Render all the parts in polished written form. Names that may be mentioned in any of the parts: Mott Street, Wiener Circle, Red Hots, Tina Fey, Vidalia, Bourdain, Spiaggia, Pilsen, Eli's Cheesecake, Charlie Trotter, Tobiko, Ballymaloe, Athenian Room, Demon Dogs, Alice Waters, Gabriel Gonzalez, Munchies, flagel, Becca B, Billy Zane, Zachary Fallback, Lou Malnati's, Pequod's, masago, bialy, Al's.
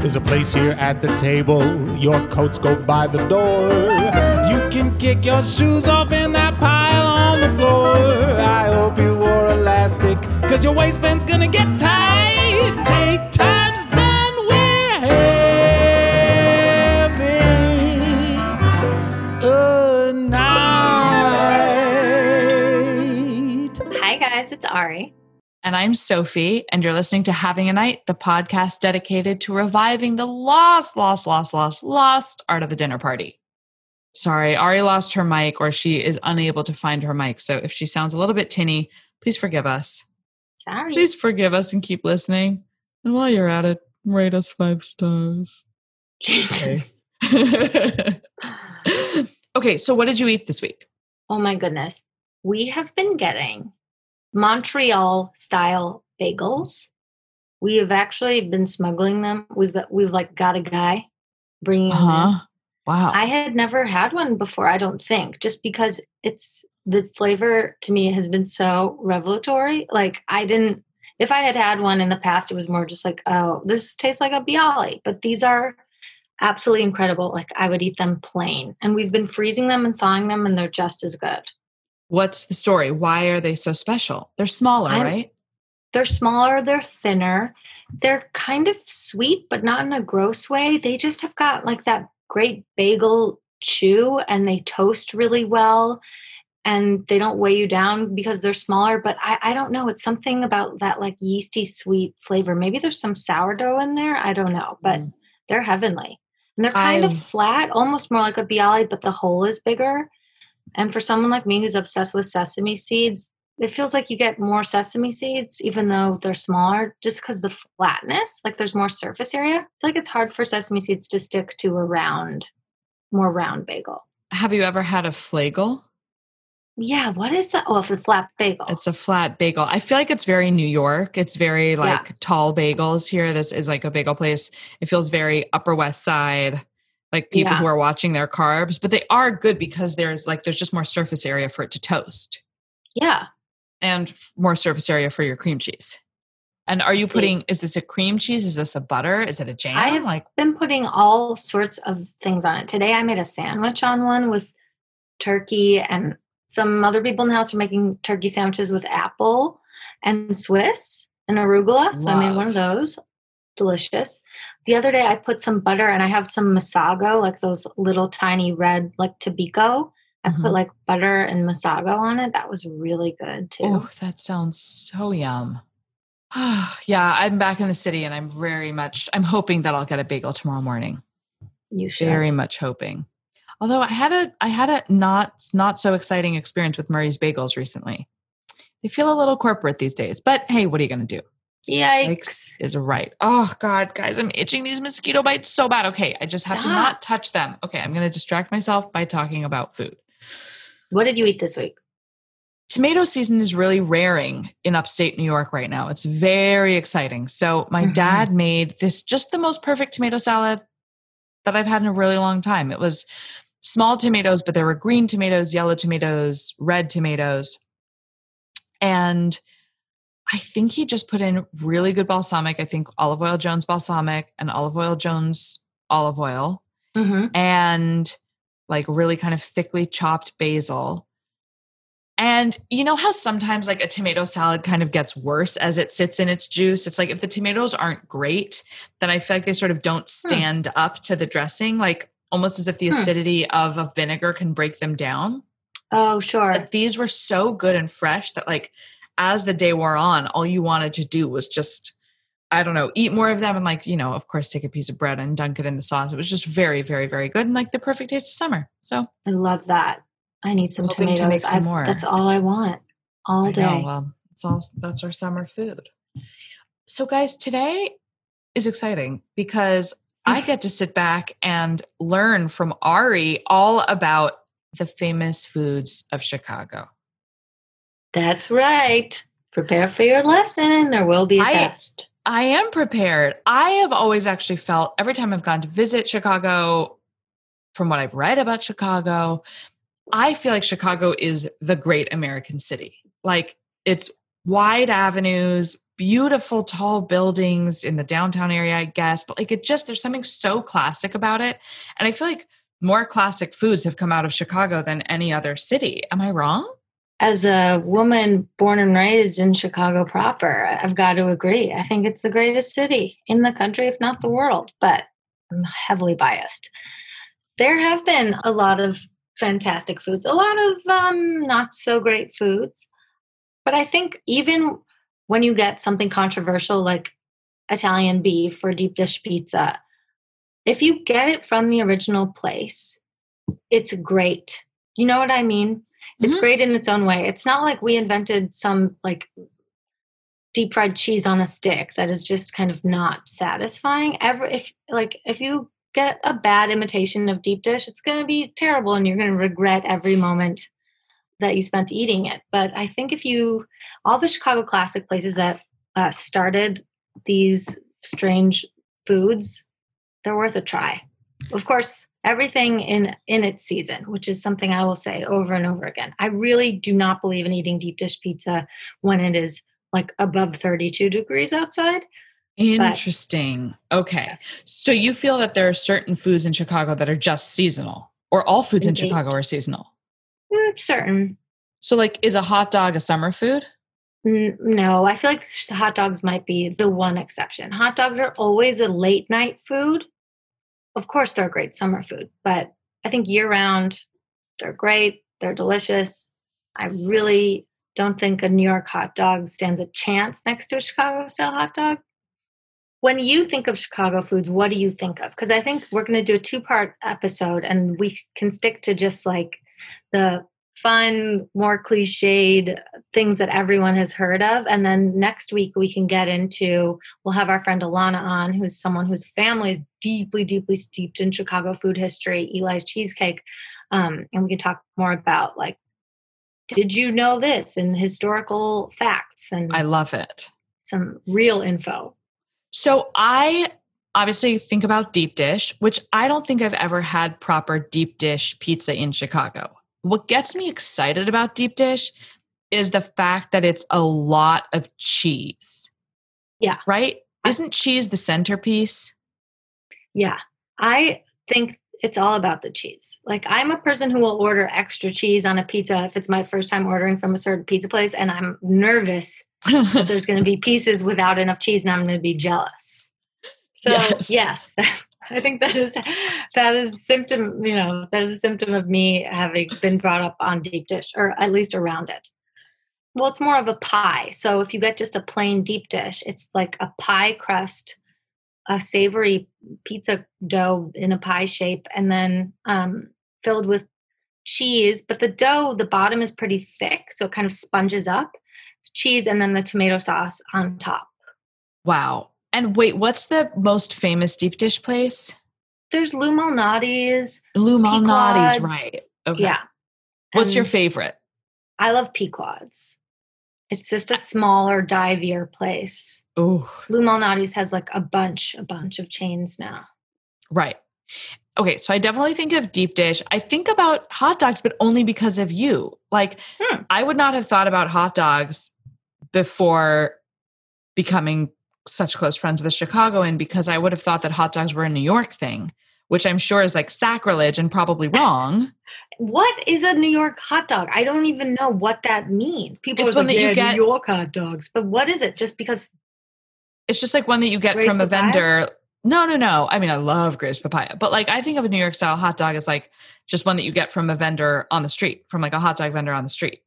There's a place here at the table, your coats go by the door. You can kick your shoes off in that pile on the floor. I hope you wore elastic, cause your waistband's gonna get tight. Take time's done, we're having a night. Hi guys, it's Ari. And I'm Sophie, and you're listening to Having a Night, the podcast dedicated to reviving the lost art of the dinner party. Sorry, Ari lost her mic, or she is unable to find her mic. So if she sounds a little bit tinny, please forgive us. Sorry. Please forgive us and keep listening. And while you're at it, rate us 5 stars. Jesus. Okay, okay, so what did you eat this week? Oh my goodness. We have been getting Montreal-style bagels. We have actually been smuggling them. We've got a guy bringing them. Wow! I had never had one before, I don't think, just because it's the flavor to me has been so revelatory. Like if I had had one in the past, it was more just like, oh, this tastes like a bialy. But these are absolutely incredible. Like I would eat them plain, and we've been freezing them and thawing them, and they're just as good. What's the story? Why are they so special? They're smaller, right? They're smaller. They're thinner. They're kind of sweet, but not in a gross way. They just have got like that great bagel chew, and they toast really well, and they don't weigh you down because they're smaller. But I don't know. It's something about that like yeasty sweet flavor. Maybe there's some sourdough in there. I don't know, but they're heavenly, and they're kind of flat, almost more like a bialy, but the hole is bigger. And for someone like me who's obsessed with sesame seeds, it feels like you get more sesame seeds, even though they're smaller, just because the flatness, like there's more surface area. I feel like it's hard for sesame seeds to stick to a round, more round bagel. Have you ever had a flagel? Yeah. What is that? Oh, it's a flat bagel. It's a flat bagel. I feel like it's very New York. It's very like Tall Bagels here. This is like a bagel place. It feels very Upper West Side, like people who are watching their carbs, but they are good because there's just more surface area for it to toast. Yeah. And more surface area for your cream cheese. And are you putting, is this a cream cheese? Is this a butter? Is it a jam? I have been putting all sorts of things on it. Today I made a sandwich on one with turkey, and some other people in the house are making turkey sandwiches with apple and Swiss and arugula. So I made one of those. Delicious. The other day I put some butter, and I have some masago, like those little tiny red, like Tobiko. I put like butter and masago on it. That was really good too. Oh, that sounds so yum. Yeah. I'm back in the city, and I'm hoping that I'll get a bagel tomorrow morning. You should. Very much hoping. Although I had a not so exciting experience with Murray's Bagels recently. They feel a little corporate these days, but hey, what are you going to do? Yikes is right. Oh God, guys, I'm itching these mosquito bites so bad. Okay. I just have to not touch them. Okay. I'm going to distract myself by talking about food. What did you eat this week? Tomato season is really raring in upstate New York right now. It's very exciting. So my dad made this, just the most perfect tomato salad that I've had in a really long time. It was small tomatoes, but there were green tomatoes, yellow tomatoes, red tomatoes. And I think he just put in really good balsamic. I think Olive Oil Jones balsamic and Olive Oil Jones olive oil and like really kind of thickly chopped basil. And you know how sometimes like a tomato salad kind of gets worse as it sits in its juice? It's like if the tomatoes aren't great, then I feel like they sort of don't stand up to the dressing, like almost as if the acidity of a vinegar can break them down. Oh, sure. But these were so good and fresh that like, as the day wore on, all you wanted to do was just, I don't know, eat more of them. And like, you know, of course, take a piece of bread and dunk it in the sauce. It was just very, very, very good. And like the perfect taste of summer. So I love that. I need some tomatoes. To make some more. That's all I want all day. Know, well, that's our summer food. So guys, today is exciting because I get to sit back and learn from Ari all about the famous foods of Chicago. That's right. Prepare for your lesson. There will be a test. I am prepared. I have always actually felt every time I've gone to visit Chicago, from what I've read about Chicago, I feel like Chicago is the great American city. Like it's wide avenues, beautiful tall buildings in the downtown area, I guess. But like it just, there's something so classic about it. And I feel like more classic foods have come out of Chicago than any other city. Am I wrong? As a woman born and raised in Chicago proper, I've got to agree. I think it's the greatest city in the country, if not the world, but I'm heavily biased. There have been a lot of fantastic foods, a lot of not so great foods. But I think even when you get something controversial like Italian beef or deep dish pizza, if you get it from the original place, it's great. You know what I mean? It's great in its own way. It's not like we invented some like deep fried cheese on a stick that is just kind of not satisfying. If you get a bad imitation of deep dish, it's going to be terrible and you're going to regret every moment that you spent eating it. But I think all the Chicago classic places that started these strange foods, they're worth a try. Of course, everything in its season, which is something I will say over and over again. I really do not believe in eating deep dish pizza when it is like above 32 degrees outside. Interesting. But, okay. Yes. So you feel that there are certain foods in Chicago that are just seasonal, or all foods in Chicago are seasonal? Certain. So like, is a hot dog a summer food? No, I feel like hot dogs might be the one exception. Hot dogs are always a late night food. Of course, they're a great summer food, but I think year-round, they're great. They're delicious. I really don't think a New York hot dog stands a chance next to a Chicago-style hot dog. When you think of Chicago foods, what do you think of? Because I think we're going to do a two-part episode, and we can stick to just like the fun, more cliched things that everyone has heard of. And then next week we'll have our friend Alana on, who's someone whose family is deeply, deeply steeped in Chicago food history, Eli's Cheesecake. And we can talk more about like, did you know this, and historical facts, and I love it. Some real info. So I obviously think about deep dish, which I don't think I've ever had proper deep dish pizza in Chicago. What gets me excited about deep dish is the fact that it's a lot of cheese. Yeah. Right? Isn't cheese the centerpiece? Yeah. I think it's all about the cheese. Like, I'm a person who will order extra cheese on a pizza if it's my first time ordering from a certain pizza place, and I'm nervous that there's going to be pieces without enough cheese and I'm going to be jealous. So yes. I think that is symptom, that is a symptom of me having been brought up on deep dish, or at least around it. Well, it's more of a pie. So if you get just a plain deep dish, it's like a pie crust, a savory pizza dough in a pie shape, and then filled with cheese. But the dough, the bottom is pretty thick, so it kind of sponges up. It's cheese and then the tomato sauce on top. Wow. And wait, what's the most famous deep dish place? There's Lou Malnati's. Lou Malnati's, Pequod's. Right. Okay. Yeah. What's your favorite? I love Pequod's. It's just a smaller, divier place. Ooh. Lou Malnati's has like a bunch of chains now. Right. Okay, so I definitely think of deep dish. I think about hot dogs, but only because of you. Like, I would not have thought about hot dogs before becoming such close friends with a Chicagoan, because I would have thought that hot dogs were a New York thing, which I'm sure is like sacrilege and probably wrong. What is a New York hot dog? I don't even know what that means. People are like, yeah, New York hot dogs. But what is it? Just because? It's just like one that you get from a vendor. No. I mean, I love Grace Papaya, but like I think of a New York style hot dog as like just one that you get from a vendor on the street, from like a hot dog vendor on the street.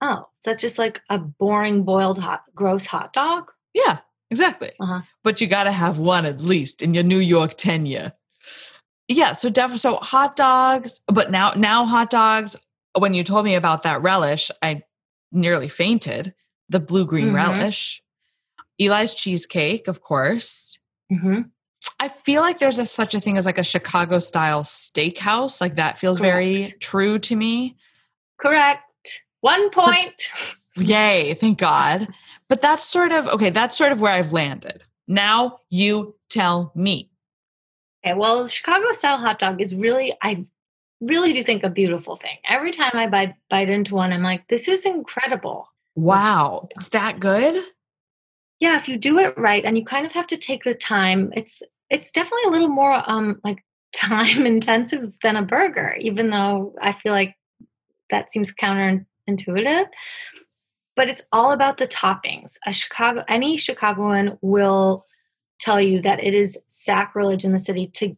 Oh, that's just like a boring, boiled, gross hot dog? Yeah. Exactly. Uh-huh. But you got to have one at least in your New York tenure. Yeah. So definitely. So hot dogs, but now hot dogs, when you told me about that relish, I nearly fainted. The blue-green relish. Eli's Cheesecake, of course. Mm-hmm. I feel like there's such a thing as like a Chicago style steakhouse. Like that feels Correct. Very true to me. Correct. 1 point. Yay. Thank God. But that's sort of, okay, that's sort of where I've landed. Now you tell me. Okay. Well, Chicago style hot dog is really, I really do think a beautiful thing. Every time I bite into one, I'm like, this is incredible. Wow. It's that good? Yeah. If you do it right and you kind of have to take the time, it's definitely a little more like time intensive than a burger, even though I feel like that seems counterintuitive, but it's all about the toppings. Any Chicagoan will tell you that it is sacrilege in the city to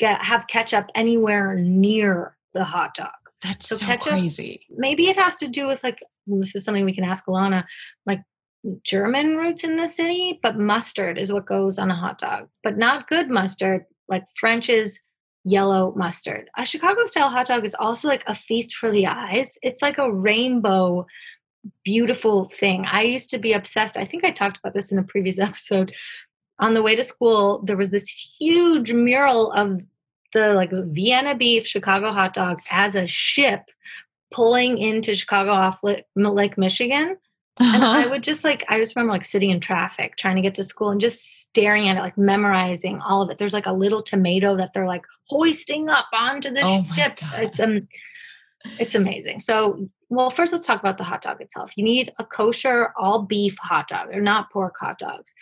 have ketchup anywhere near the hot dog. That's so ketchup, crazy. Maybe it has to do with like, this is something we can ask Alana, like German roots in the city, but mustard is what goes on a hot dog, but not good mustard, like French's yellow mustard. A Chicago style hot dog is also like a feast for the eyes. It's like a rainbow, beautiful thing. I used to be obsessed. I think I talked about this in a previous episode. On the way to school, there was this huge mural of the like Vienna beef Chicago hot dog as a ship pulling into Chicago off Lake Michigan. Uh-huh. And I just remember like sitting in traffic trying to get to school and just staring at it, like memorizing all of it. There's like a little tomato that they're like hoisting up onto the ship. It's amazing. So, well, first let's talk about the hot dog itself. You need a kosher, all beef hot dog. They're not pork hot dogs.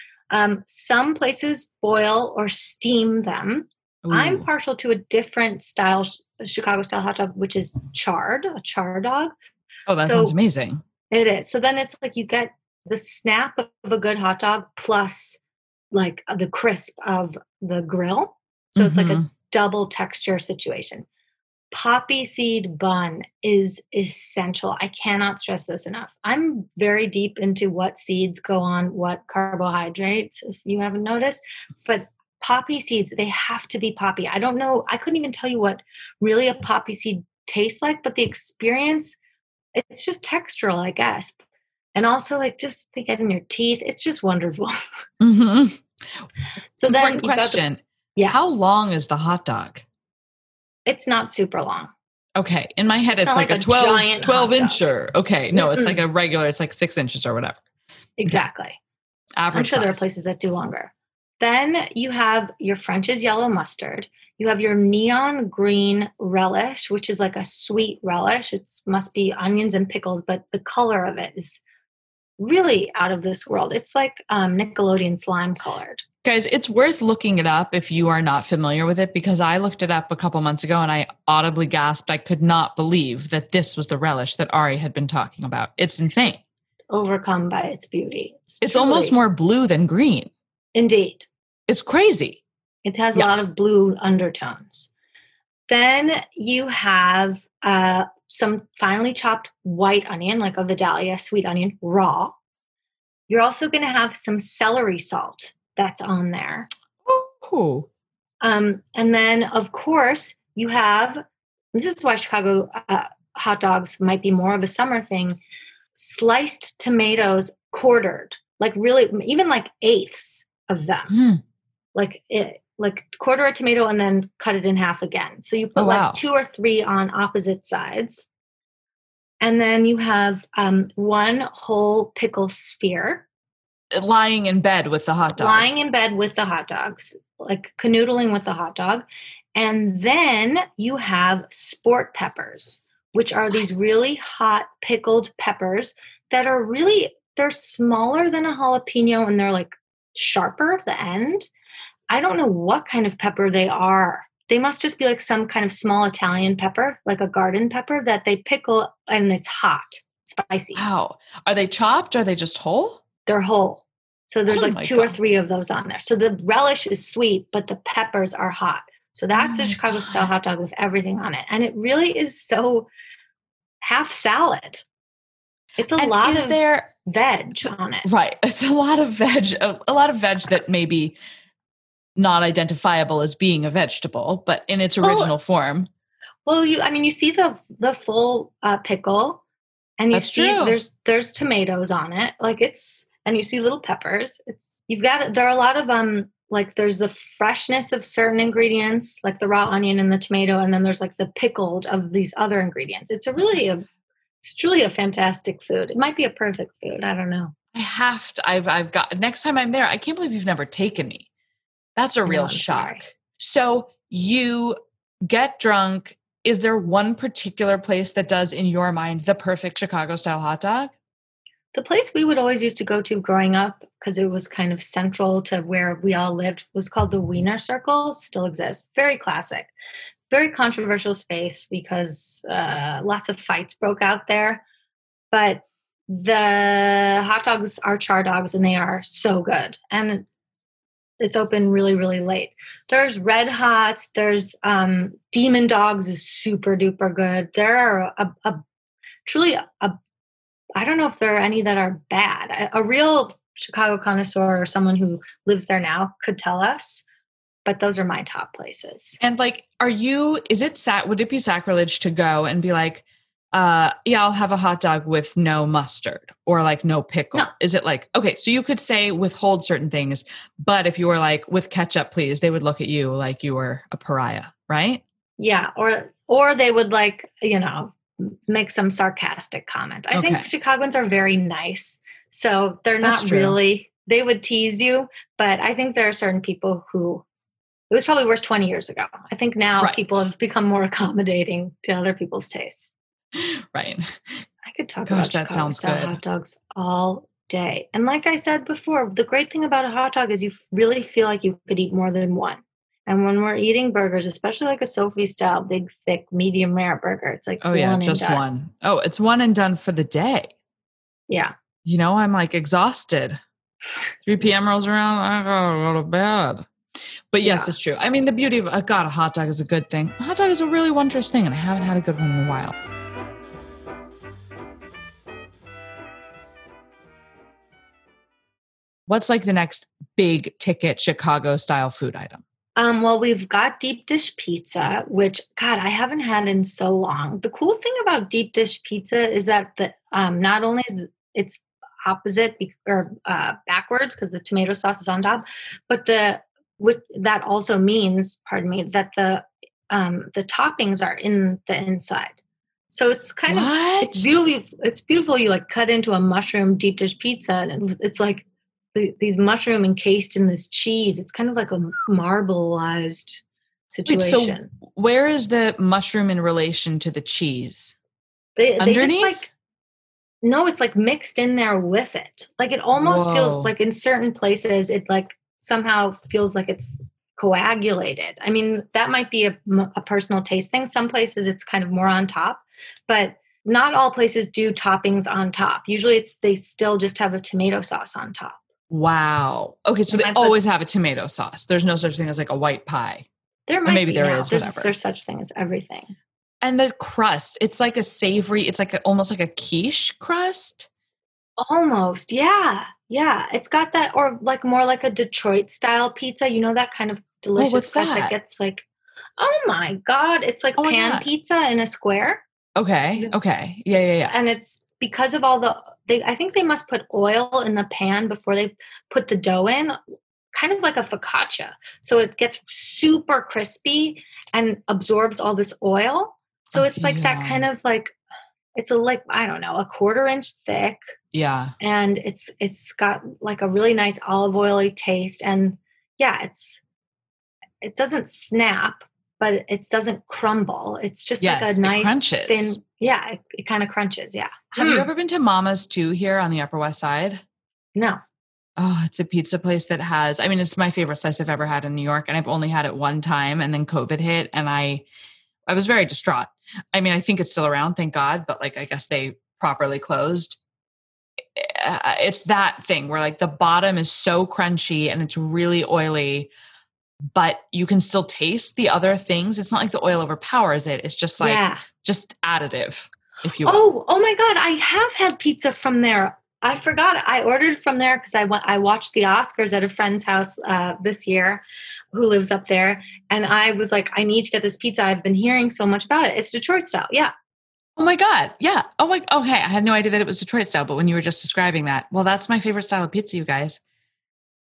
Some places boil or steam them. Ooh. I'm partial to a different style, Chicago style hot dog, which is a char dog. Oh, that sounds amazing. It is. So then it's like you get the snap of a good hot dog plus like the crisp of the grill. So mm-hmm. It's like a double texture situation. Poppy seed bun is essential. I cannot stress this enough. I'm very deep into what seeds go on what carbohydrates, if you haven't noticed. But poppy seeds, they have to be poppy. I don't know. I couldn't even tell you what really a poppy seed tastes like, but the experience, it's just textural, I guess. And also like just they get in your teeth. It's just wonderful. Mm-hmm. So then one question. Yes. How long is the hot dog? It's not super long. Okay. In my head, it's like a 12 incher. Okay. No, it's like a regular, it's like 6 inches or whatever. Exactly. Okay. Average. I'm sure there are places that do longer. Then you have your French's yellow mustard. You have your neon green relish, which is like a sweet relish. It must be onions and pickles, but the color of it is really out of this world. It's like Nickelodeon slime colored. Guys, it's worth looking it up if you are not familiar with it, because I looked it up a couple months ago and I audibly gasped. I could not believe that this was the relish that Ari had been talking about. It's insane. Just overcome by its beauty. It's almost more blue than green. Indeed. It's crazy. It has a lot of blue undertones. Then you have some finely chopped white onion, like a Vidalia sweet onion, raw. You're also going to have some celery salt that's on there. Oh. And then, of course, you have, this is why Chicago hot dogs might be more of a summer thing, sliced tomatoes quartered, like really, even like eighths of them. Mm. Like quarter a tomato and then cut it in half again. So you put like 2 or 3 on opposite sides. And then you have one whole pickle sphere. Lying in bed with the hot dogs, like canoodling with the hot dog. And then you have sport peppers, which are these really hot pickled peppers that are really, they're smaller than a jalapeno and they're like sharper at the end. I don't know what kind of pepper they are. They must just be like some kind of small Italian pepper, like a garden pepper that they pickle and it's hot, spicy. Wow. Are they chopped? Or are they just whole? They're whole. So there's like 2 or 3 of those on there. So the relish is sweet, but the peppers are hot. So that's a Chicago style hot dog with everything on it. And it really is so half salad. It's a lot of veg on it. Right. It's a lot of veg, a lot of veg that maybe not identifiable as being a vegetable, but in its original form. Well, you see the full pickle and you see there's tomatoes on it. Like and you see little peppers. There are a lot of like there's the freshness of certain ingredients, like the raw onion and the tomato, and then there's like the pickled of these other ingredients. It's truly a fantastic food. It might be a perfect food. I don't know. I have to. I've got next time I'm there. I can't believe you've never taken me. That's a real shock. Sorry. So you get drunk. Is there one particular place that does, in your mind, the perfect Chicago-style hot dog? The place we would always used to go to growing up, because it was kind of central to where we all lived, was called the Wiener Circle. Still exists. Very classic. Very controversial space because lots of fights broke out there. But the hot dogs are char dogs, and they are so good. And it's open really, really late. There's Red Hots. There's Demon Dogs is super duper good. There are truly, I don't know if there are any that are bad. A real Chicago connoisseur or someone who lives there now could tell us, but those are my top places. And like, would it be sacrilege to go and be like, yeah, I'll have a hot dog with no mustard or like no pickle. No. Is it like, okay, so you could say withhold certain things, but if you were like with ketchup, please, they would look at you like you were a pariah, right? Yeah. Or they would like, make some sarcastic comment. I think Chicagoans are very nice. So they're not really, they would tease you, but I think there are certain people who, it was probably worse 20 years ago. I think now people have become more accommodating to other people's tastes. Right. I could talk about Chicago-style hot dogs all day. And like I said before, the great thing about a hot dog is you really feel like you could eat more than one. And when we're eating burgers, especially like a Sophie style, big, thick, medium rare burger, it's like, one. Oh, it's one and done for the day. Yeah. I'm like exhausted. 3 p.m. rolls around. I gotta go to bed. But yes, it's true. I mean, the beauty of a hot dog is a good thing. A hot dog is a really wondrous thing. And I haven't had a good one in a while. What's like the next big ticket Chicago style food item? Well, we've got deep dish pizza, which, God, I haven't had in so long. The cool thing about deep dish pizza is that not only is it's opposite or backwards because the tomato sauce is on top, but that also means, that the toppings are in the inside. So it's kind of, it's beautiful. It's beautiful. You like cut into a mushroom deep dish pizza and it's like, these mushroom encased in this cheese. It's kind of like a marbleized situation. Wait, so where is the mushroom in relation to the cheese? Underneath? It's like mixed in there with it. Like it almost feels like in certain places, it like somehow feels like it's coagulated. I mean, that might be a personal taste thing. Some places it's kind of more on top, but not all places do toppings on top. Usually they still just have a tomato sauce on top. Wow. Okay. So they always have a tomato sauce. There's no such thing as like a white pie. There might be. Maybe there is, whatever. There's such thing as everything. And the crust, it's like a savory, it's like almost like a quiche crust. Almost. Yeah. Yeah. It's got that, or like more like a Detroit style pizza, that kind of delicious crust that gets like, oh my God, it's like pan pizza in a square. Okay. Okay. Yeah. Yeah. Yeah. And it's, because of all I think they must put oil in the pan before they put the dough in, kind of like a focaccia. So it gets super crispy and absorbs all this oil. So it's like that kind of like, it's a 1/4 inch thick. Yeah. And it's got like a really nice olive oily taste. And yeah, it doesn't snap, but it doesn't crumble. It's just like a nice thin. Yeah, it kind of crunches. Yeah. Have you ever been to Mama's Too here on the Upper West Side? No. Oh, it's a pizza place that has, it's my favorite slice I've ever had in New York, and I've only had it one time, and then COVID hit, and I was very distraught. I think it's still around, thank God, but like, I guess they properly closed. It's that thing where like the bottom is so crunchy and it's really oily, but you can still taste the other things. It's not like the oil overpowers it. It's just like, just additive, if you will. Oh my God. I have had pizza from there. I forgot. I ordered from there because I watched the Oscars at a friend's house this year who lives up there. And I was like, I need to get this pizza. I've been hearing so much about it. It's Detroit style. Yeah. Oh my God. Yeah. Oh my, okay. I had no idea that it was Detroit style, but when you were just describing that, well, that's my favorite style of pizza, you guys.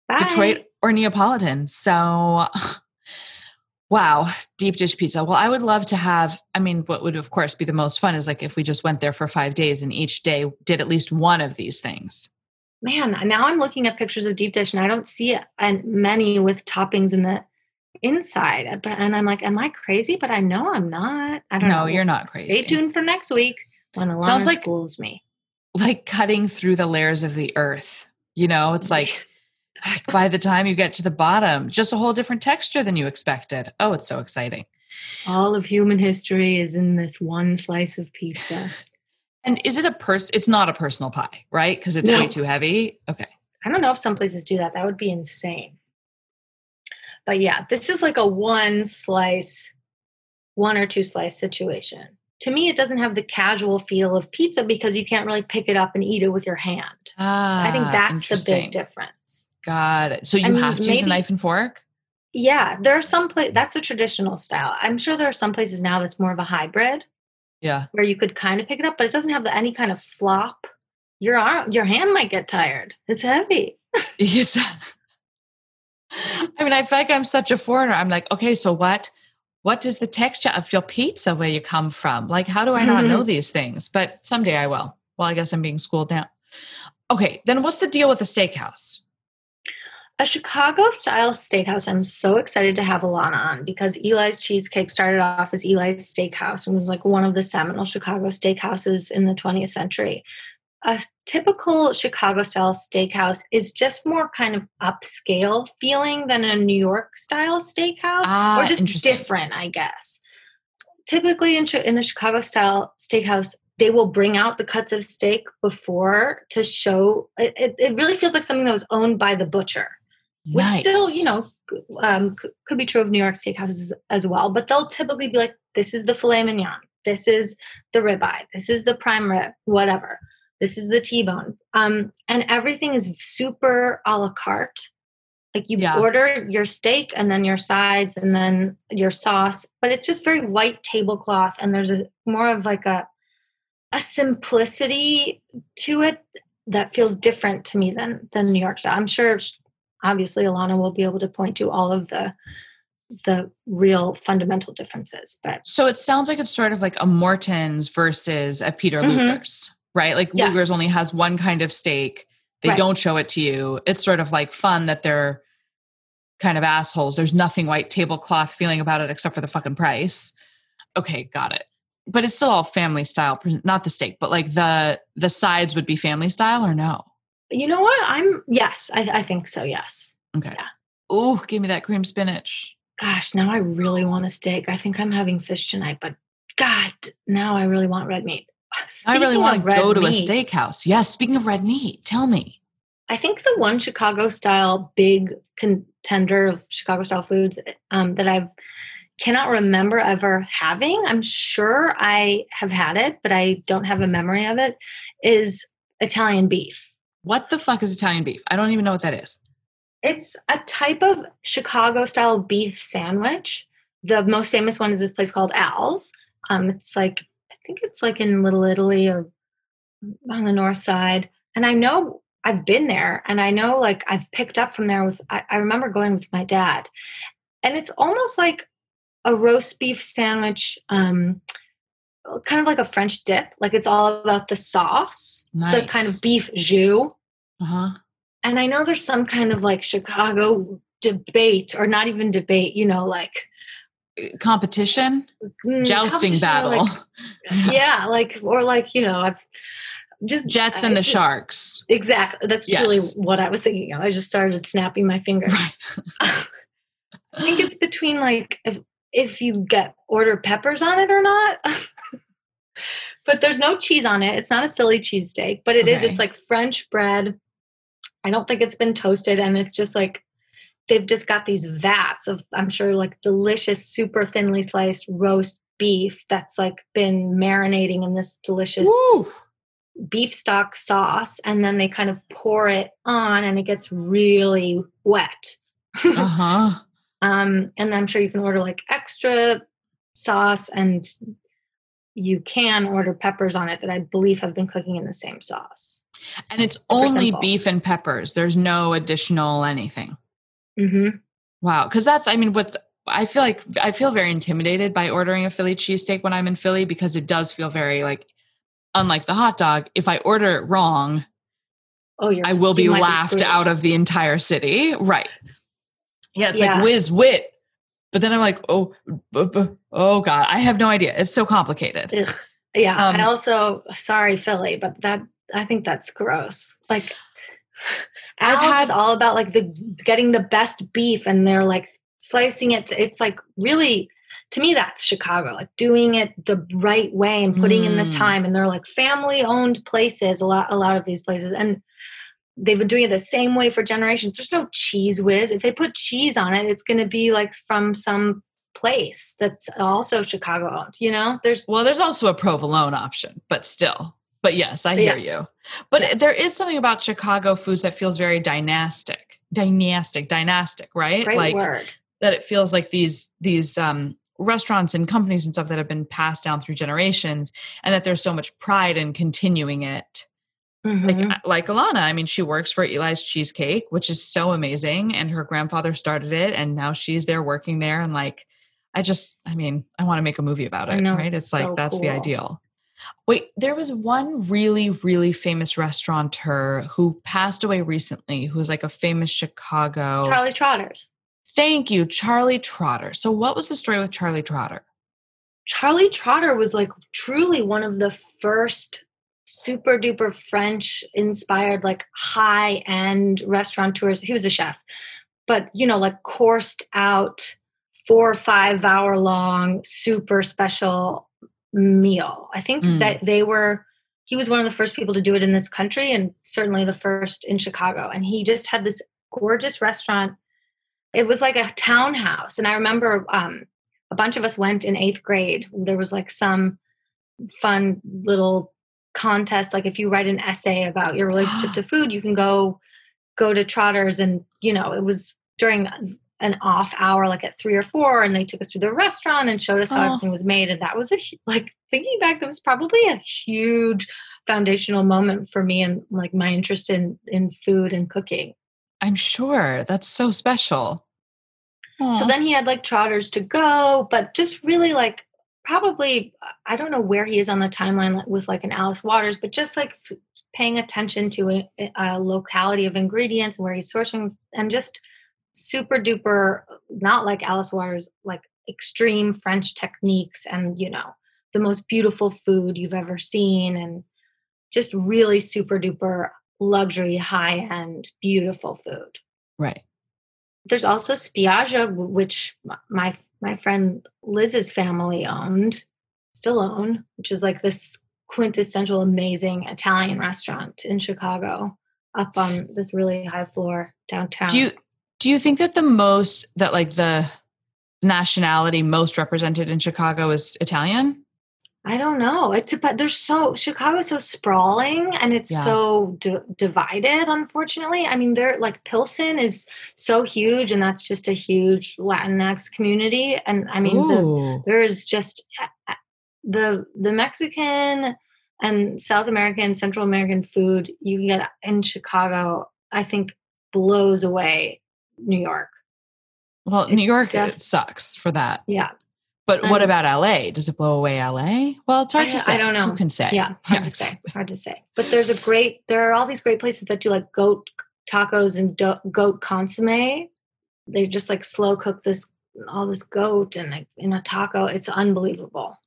Bye. Detroit or Neapolitan. So wow, deep dish pizza. Well, I would love to have, I mean, what would of course be the most fun is like if we just went there for 5 days and each day did at least one of these things. Man, now I'm looking at pictures of deep dish and I don't see a menu with toppings in the inside. And I'm like, am I crazy? But I know I'm not. I don't know. No, you're not crazy. Stay tuned for next week when Alana like, schools me. Like cutting through the layers of the earth. You know, it's like by the time you get to the bottom, just a whole different texture than you expected. Oh, it's so exciting. All of human history is in this one slice of pizza. And is it it's not a personal pie, right? Because it's way too heavy. Okay. I don't know if some places do that. That would be insane. But yeah, this is like a one or two slice situation. To me, it doesn't have the casual feel of pizza because you can't really pick it up and eat it with your hand. I think that's the big difference. Got it. So you have to use a knife and fork? Yeah. There are some places, that's the traditional style. I'm sure there are some places now that's more of a hybrid. Yeah. Where you could kind of pick it up, but it doesn't have any kind of flop. Your hand might get tired. It's heavy. I mean, I feel like I'm such a foreigner. I'm like, okay, so what is the texture of your pizza where you come from? Like, how do I not know these things? But someday I will. Well, I guess I'm being schooled now. Okay. Then what's the deal with a steakhouse? A Chicago style steakhouse. I'm so excited to have Alana on because Eli's Cheesecake started off as Eli's Steakhouse and was like one of the seminal Chicago steakhouses in the 20th century. A typical Chicago style steakhouse is just more kind of upscale feeling than a New York style steakhouse, or just different, I guess. Typically in a Chicago style steakhouse, they will bring out the cuts of steak before to show. It really feels like something that was owned by the butcher, which still, you know, could be true of New York steakhouses as well, but they'll typically be like, this is the filet mignon. This is the ribeye. This is the prime rib, whatever. This is the T-bone. And everything is super a la carte. Like you order your steak and then your sides and then your sauce, but it's just very white tablecloth. And there's more of like a simplicity to it that feels different to me than New York style. I'm sure obviously Alana will be able to point to all of the real fundamental differences, but. So it sounds like it's sort of like a Morton's versus a Peter Luger's. Right? Like Luger's only has one kind of steak. They don't show it to you. It's sort of like fun that they're kind of assholes. There's nothing white tablecloth feeling about it except for the fucking price. Okay. Got it. But it's still all family style, not the steak, but like the sides would be family style or no? You know what? I think so. Yes. Okay. Yeah. Ooh, give me that creamed spinach. Gosh, now I really want a steak. I think I'm having fish tonight, but God, now I really want red meat. Speaking I really want to go to a steakhouse. Yes. Yeah, speaking of red meat, tell me. I think the one Chicago style big contender of Chicago style foods that I cannot remember ever having. I'm sure I have had it, but I don't have a memory of it. Is Italian beef. What the fuck is Italian beef? I don't even know what that is. It's a type of Chicago style beef sandwich. The most famous one is this place called Al's. I think it's like in Little Italy or on the north side. And I know I've been there and I know like I've picked up from there I remember going with my dad and it's almost like a roast beef sandwich, kind of like a French dip. Like it's all about the sauce, the kind of beef jus. Uh-huh. And I know there's some kind of like Chicago debate or not even debate, you know, like jousting battle. I've just Jets and the Sharks. Exactly. That's really what I was thinking of. I just started snapping my fingers. Right. I think it's between like if you order peppers on it or not. But there's no cheese on it. It's not a Philly cheesesteak, but it is. It's like French bread. I don't think it's been toasted and it's just like they've just got these vats of, I'm sure, like delicious, super thinly sliced roast beef that's like been marinating in this delicious beef stock sauce. And then they kind of pour it on and it gets really wet. Uh-huh. And I'm sure you can order like extra sauce and you can order peppers on it that I believe have been cooking in the same sauce. And it's only beef and peppers. There's no additional anything. Mm-hmm. Wow. Because that's, I mean, what's, I feel like, I feel very intimidated by ordering a Philly cheesesteak when I'm in Philly, because it does feel very like, unlike the hot dog, if I order it wrong, I will be laughed out of the entire city. Right. Yeah. It's like whiz wit. But then I'm like, oh God, I have no idea. It's so complicated. Ugh. Yeah. I also, sorry, Philly, but that, I think that's gross. Like, Al's is all about like the getting the best beef, and they're like slicing it. It's like really, to me, that's Chicago, like doing it the right way and putting in the time. And they're like family owned places, a lot of these places. And they've been doing it the same way for generations. There's no cheese whiz. If they put cheese on it, it's going to be like from some place that's also Chicago owned, you know? There's also a provolone option, but still. But yes, I hear you. But there is something about Chicago foods that feels very dynastic, right? Great like word. That it feels like these restaurants and companies and stuff that have been passed down through generations, and that there's so much pride in continuing it. Mm-hmm. Like Alana, I mean, she works for Eli's Cheesecake, which is so amazing. And her grandfather started it, and now she's there working there. And like, I want to make a movie about it, right? It's so like, that's cool. The ideal. Wait, there was one really, really famous restaurateur who passed away recently, who was like a famous Chicago... Charlie Trotter. Thank you, Charlie Trotter. So what was the story with Charlie Trotter? Charlie Trotter was like truly one of the first super duper French inspired, like high end restaurateurs. He was a chef, but you know, like coursed out 4 or 5 hour long, super special meal. I think that he was one of the first people to do it in this country, and certainly the first in Chicago. And he just had this gorgeous restaurant. It was like a townhouse. And I remember a bunch of us went in 8th grade. There was like some fun little contest. Like if you write an essay about your relationship to food, you can go to Trotter's. And, you know, it was during an off hour, like at 3 or 4, and they took us to the restaurant and showed us how everything was made. And that was thinking back, that was probably a huge foundational moment for me and like my interest in food and cooking. I'm sure. That's so special. Aww. So then he had like Trotters to Go, but just really like probably, I don't know where he is on the timeline with like an Alice Waters, but just like paying attention to a locality of ingredients and where he's sourcing, and just super duper, not like Alice Waters, like extreme French techniques and, you know, the most beautiful food you've ever seen, and just really super duper luxury, high-end, beautiful food. Right. There's also Spiaggia, which my friend Liz's family still own, which is like this quintessential amazing Italian restaurant in Chicago up on this really high floor downtown. Do you think that the nationality most represented in Chicago is Italian? I don't know. Chicago's so sprawling, and it's so divided, unfortunately. I mean, they're like Pilsen is so huge, and that's just a huge Latinx community. And I mean, there's just the Mexican and South American, Central American food you can get in Chicago, I think blows away New York. Well, New York just, it sucks for that. Yeah. But what about LA? Does it blow away LA? Well, it's hard to say. I don't know. Who can say? Yeah, hard to say. But there are all these great places that do like goat tacos and goat consomme. They just like slow cook all this goat and like in a taco. It's unbelievable.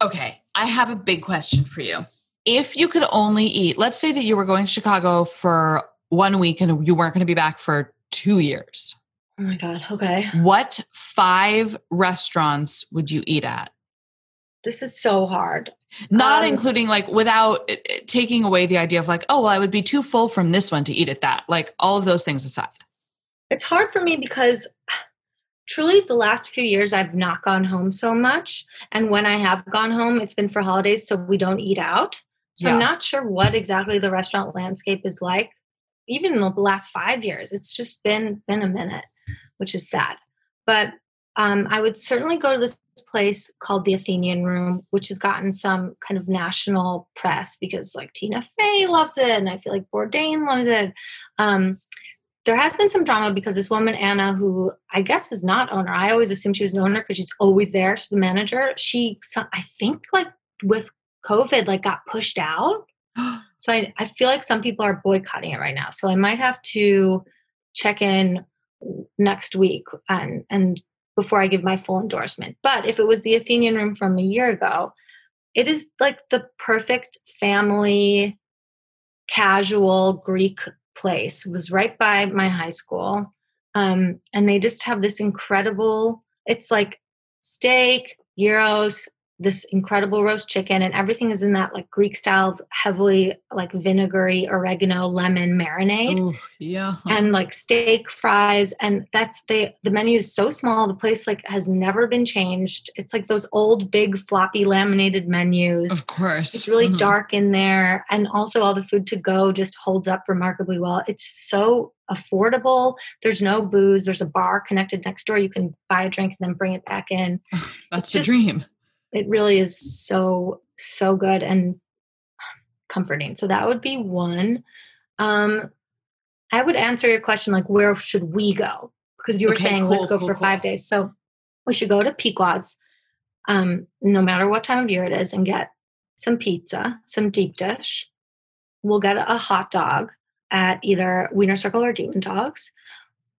Okay. I have a big question for you. If you could only eat, let's say that you were going to Chicago for 1 week and you weren't going to be back for 2 years. Oh my God. Okay. What 5 restaurants would you eat at? This is so hard. Not including like without taking away the idea of like, oh, well, I would be too full from this one to eat at that. Like all of those things aside. It's hard for me because truly the last few years I've not gone home so much. And when I have gone home, it's been for holidays. So we don't eat out. So I'm not sure what exactly the restaurant landscape is like. Even in the last 5 years, it's just been a minute, which is sad. But I would certainly go to this place called the Athenian Room, which has gotten some kind of national press because like Tina Fey loves it, and I feel like Bourdain loves it. there has been some drama because this woman, Anna, who I guess is not owner. I always assumed she was an owner because she's always there. She's the manager. She, I think like with COVID, like got pushed out. So I feel like some people are boycotting it right now. So I might have to check in next week and before I give my full endorsement. But if it was the Athenian Room from a year ago, it is like the perfect family, casual Greek place. It was right by my high school. And they just have this incredible, it's like steak, gyros, this incredible roast chicken, and everything is in that like Greek style, heavily like vinegary, oregano, lemon marinade. Ooh, yeah. And like steak fries. And that's the menu is so small. The place like has never been changed. It's like those old, big floppy laminated menus. Of course. It's really dark in there. And also all the food to go just holds up remarkably well. It's so affordable. There's no booze. There's a bar connected next door. You can buy a drink and then bring it back in. That's the dream. It really is so, so good and comforting. So that would be one. I would answer your question, like, where should we go? Because you were saying, let's go for 5 days. So we should go to Pequod's, no matter what time of year it is, and get some pizza, some deep dish. We'll get a hot dog at either Wiener Circle or Demon Dogs.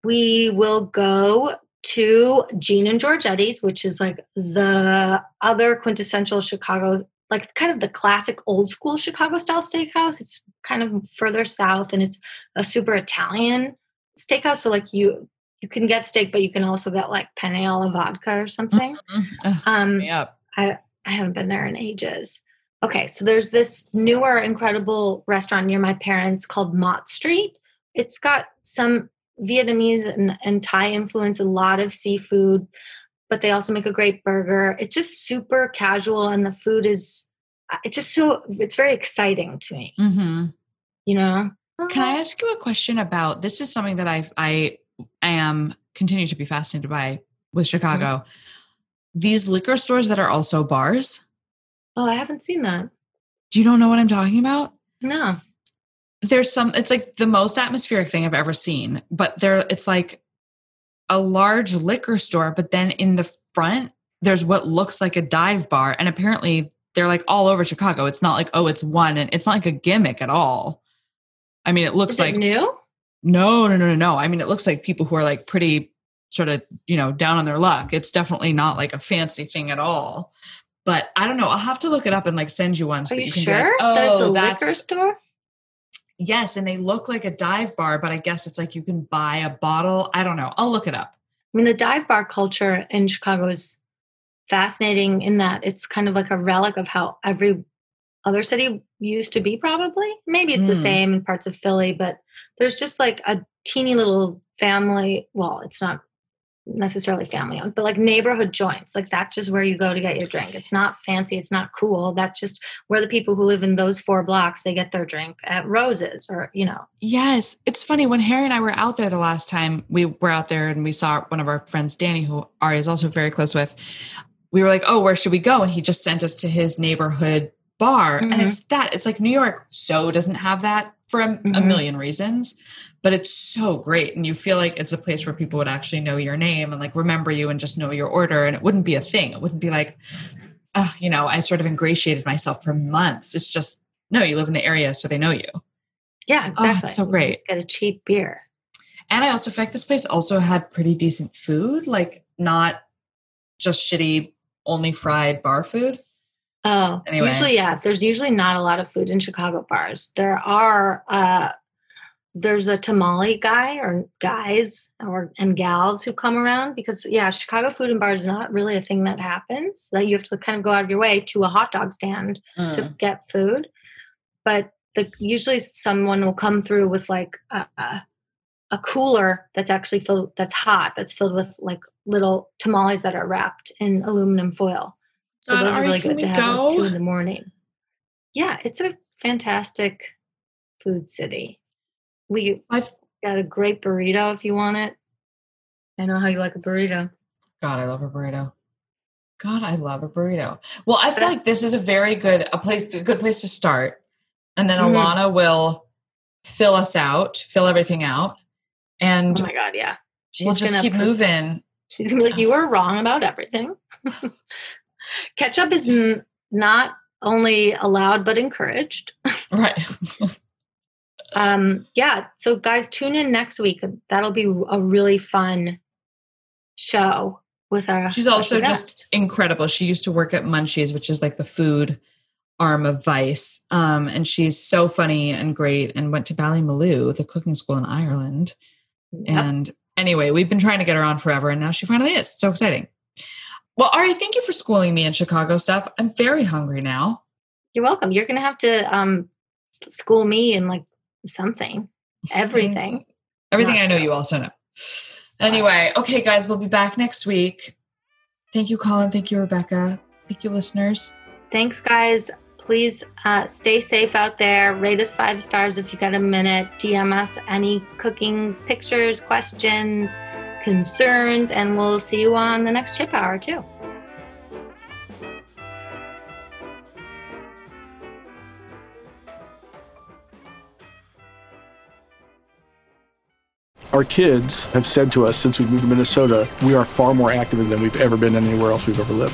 We will go to Gene and Georgetti's, which is like the other quintessential Chicago, like kind of the classic old school Chicago style steakhouse. It's kind of further south and it's a super Italian steakhouse. So like you can get steak, but you can also get like penne alla vodka or something. I haven't been there in ages. Okay. So there's this newer, incredible restaurant near my parents called Mott Street. It's got some Vietnamese and Thai influence, a lot of seafood, but they also make a great burger. It's just super casual, and the food is, it's just so, it's very exciting to me. Mm-hmm. You know? Can I ask you a question about, this is something that I am continue to be fascinated by with Chicago. Mm-hmm. These liquor stores that are also bars. Oh, I haven't seen that. You don't know what I'm talking about? No. There's some, it's like the most atmospheric thing I've ever seen, but there, it's like a large liquor store, but then in the front, there's what looks like a dive bar. And apparently they're like all over Chicago. It's not like, oh, it's one, and it's not like a gimmick at all. I mean, it looks like new. No. I mean, it looks like people who are like pretty sort of, you know, down on their luck. It's definitely not like a fancy thing at all, but I don't know. I'll have to look it up and like send you one. So you can be like, oh, that's a liquor store. Yes. And they look like a dive bar, but I guess it's like you can buy a bottle. I don't know. I'll look it up. I mean, the dive bar culture in Chicago is fascinating in that it's kind of like a relic of how every other city used to be, probably. Maybe it's the same in parts of Philly, but there's just like a teeny little family. Well, it's not necessarily family owned, but like neighborhood joints. Like that's just where you go to get your drink. It's not fancy. It's not cool. That's just where the people who live in those 4 blocks, they get their drink at Rose's or, you know. Yes. It's funny. When Harry and I were out there the last time, we were out there and we saw one of our friends, Danny, who Ari is also very close with. We were like, oh, where should we go? And he just sent us to his neighborhood bar. Mm-hmm. And it's like New York so doesn't have that for a million reasons, but it's so great. And you feel like it's a place where people would actually know your name and like remember you and just know your order. And it wouldn't be a thing. It wouldn't be like, oh, you know, I sort of ingratiated myself for months. It's just, no, you live in the area, so they know you. Yeah, exactly. Oh, that's so great. You just get a cheap beer. And I also feel like this place also had pretty decent food, like not just shitty, only fried bar food. Oh, anyway. Usually, yeah. There's usually not a lot of food in Chicago bars. There are, there's a tamale guy or guys and gals who come around because, yeah, Chicago food and bars is not really a thing that happens. Like you have to kind of go out of your way to a hot dog stand to get food. But usually someone will come through with like a cooler that's actually filled, that's hot, that's filled with like little tamales that are wrapped in aluminum foil. So those are really good to have at 2 a.m. Yeah, it's a fantastic food city. I've got a great burrito if you want it. I know how you like a burrito. God, I love a burrito. Well, I feel like this is a good place to start. And then Alana will fill everything out. And oh my God, yeah. We'll just keep moving. She's going to be like, you were wrong about everything. Ketchup is not only allowed, but encouraged. Right. Yeah. So guys, tune in next week. That'll be a really fun show with our. She's also just incredible. She used to work at Munchies, which is like the food arm of Vice. And she's so funny and great and went to Ballymaloe, the cooking school in Ireland. Yep. And anyway, we've been trying to get her on forever and now she finally is. So exciting. Well, Ari, thank you for schooling me in Chicago stuff. I'm very hungry now. You're welcome. You're going to have to school me in like something, everything. Everything I know you also know. Anyway, okay, guys, we'll be back next week. Thank you, Colin. Thank you, Rebecca. Thank you, listeners. Thanks, guys. Please stay safe out there. Rate us 5 stars if you got a minute. DM us any cooking pictures, questions, concerns, and we'll see you on the next Chip Hour too. Our kids have said to us since we moved to Minnesota, we are far more active than we've ever been anywhere else we've ever lived.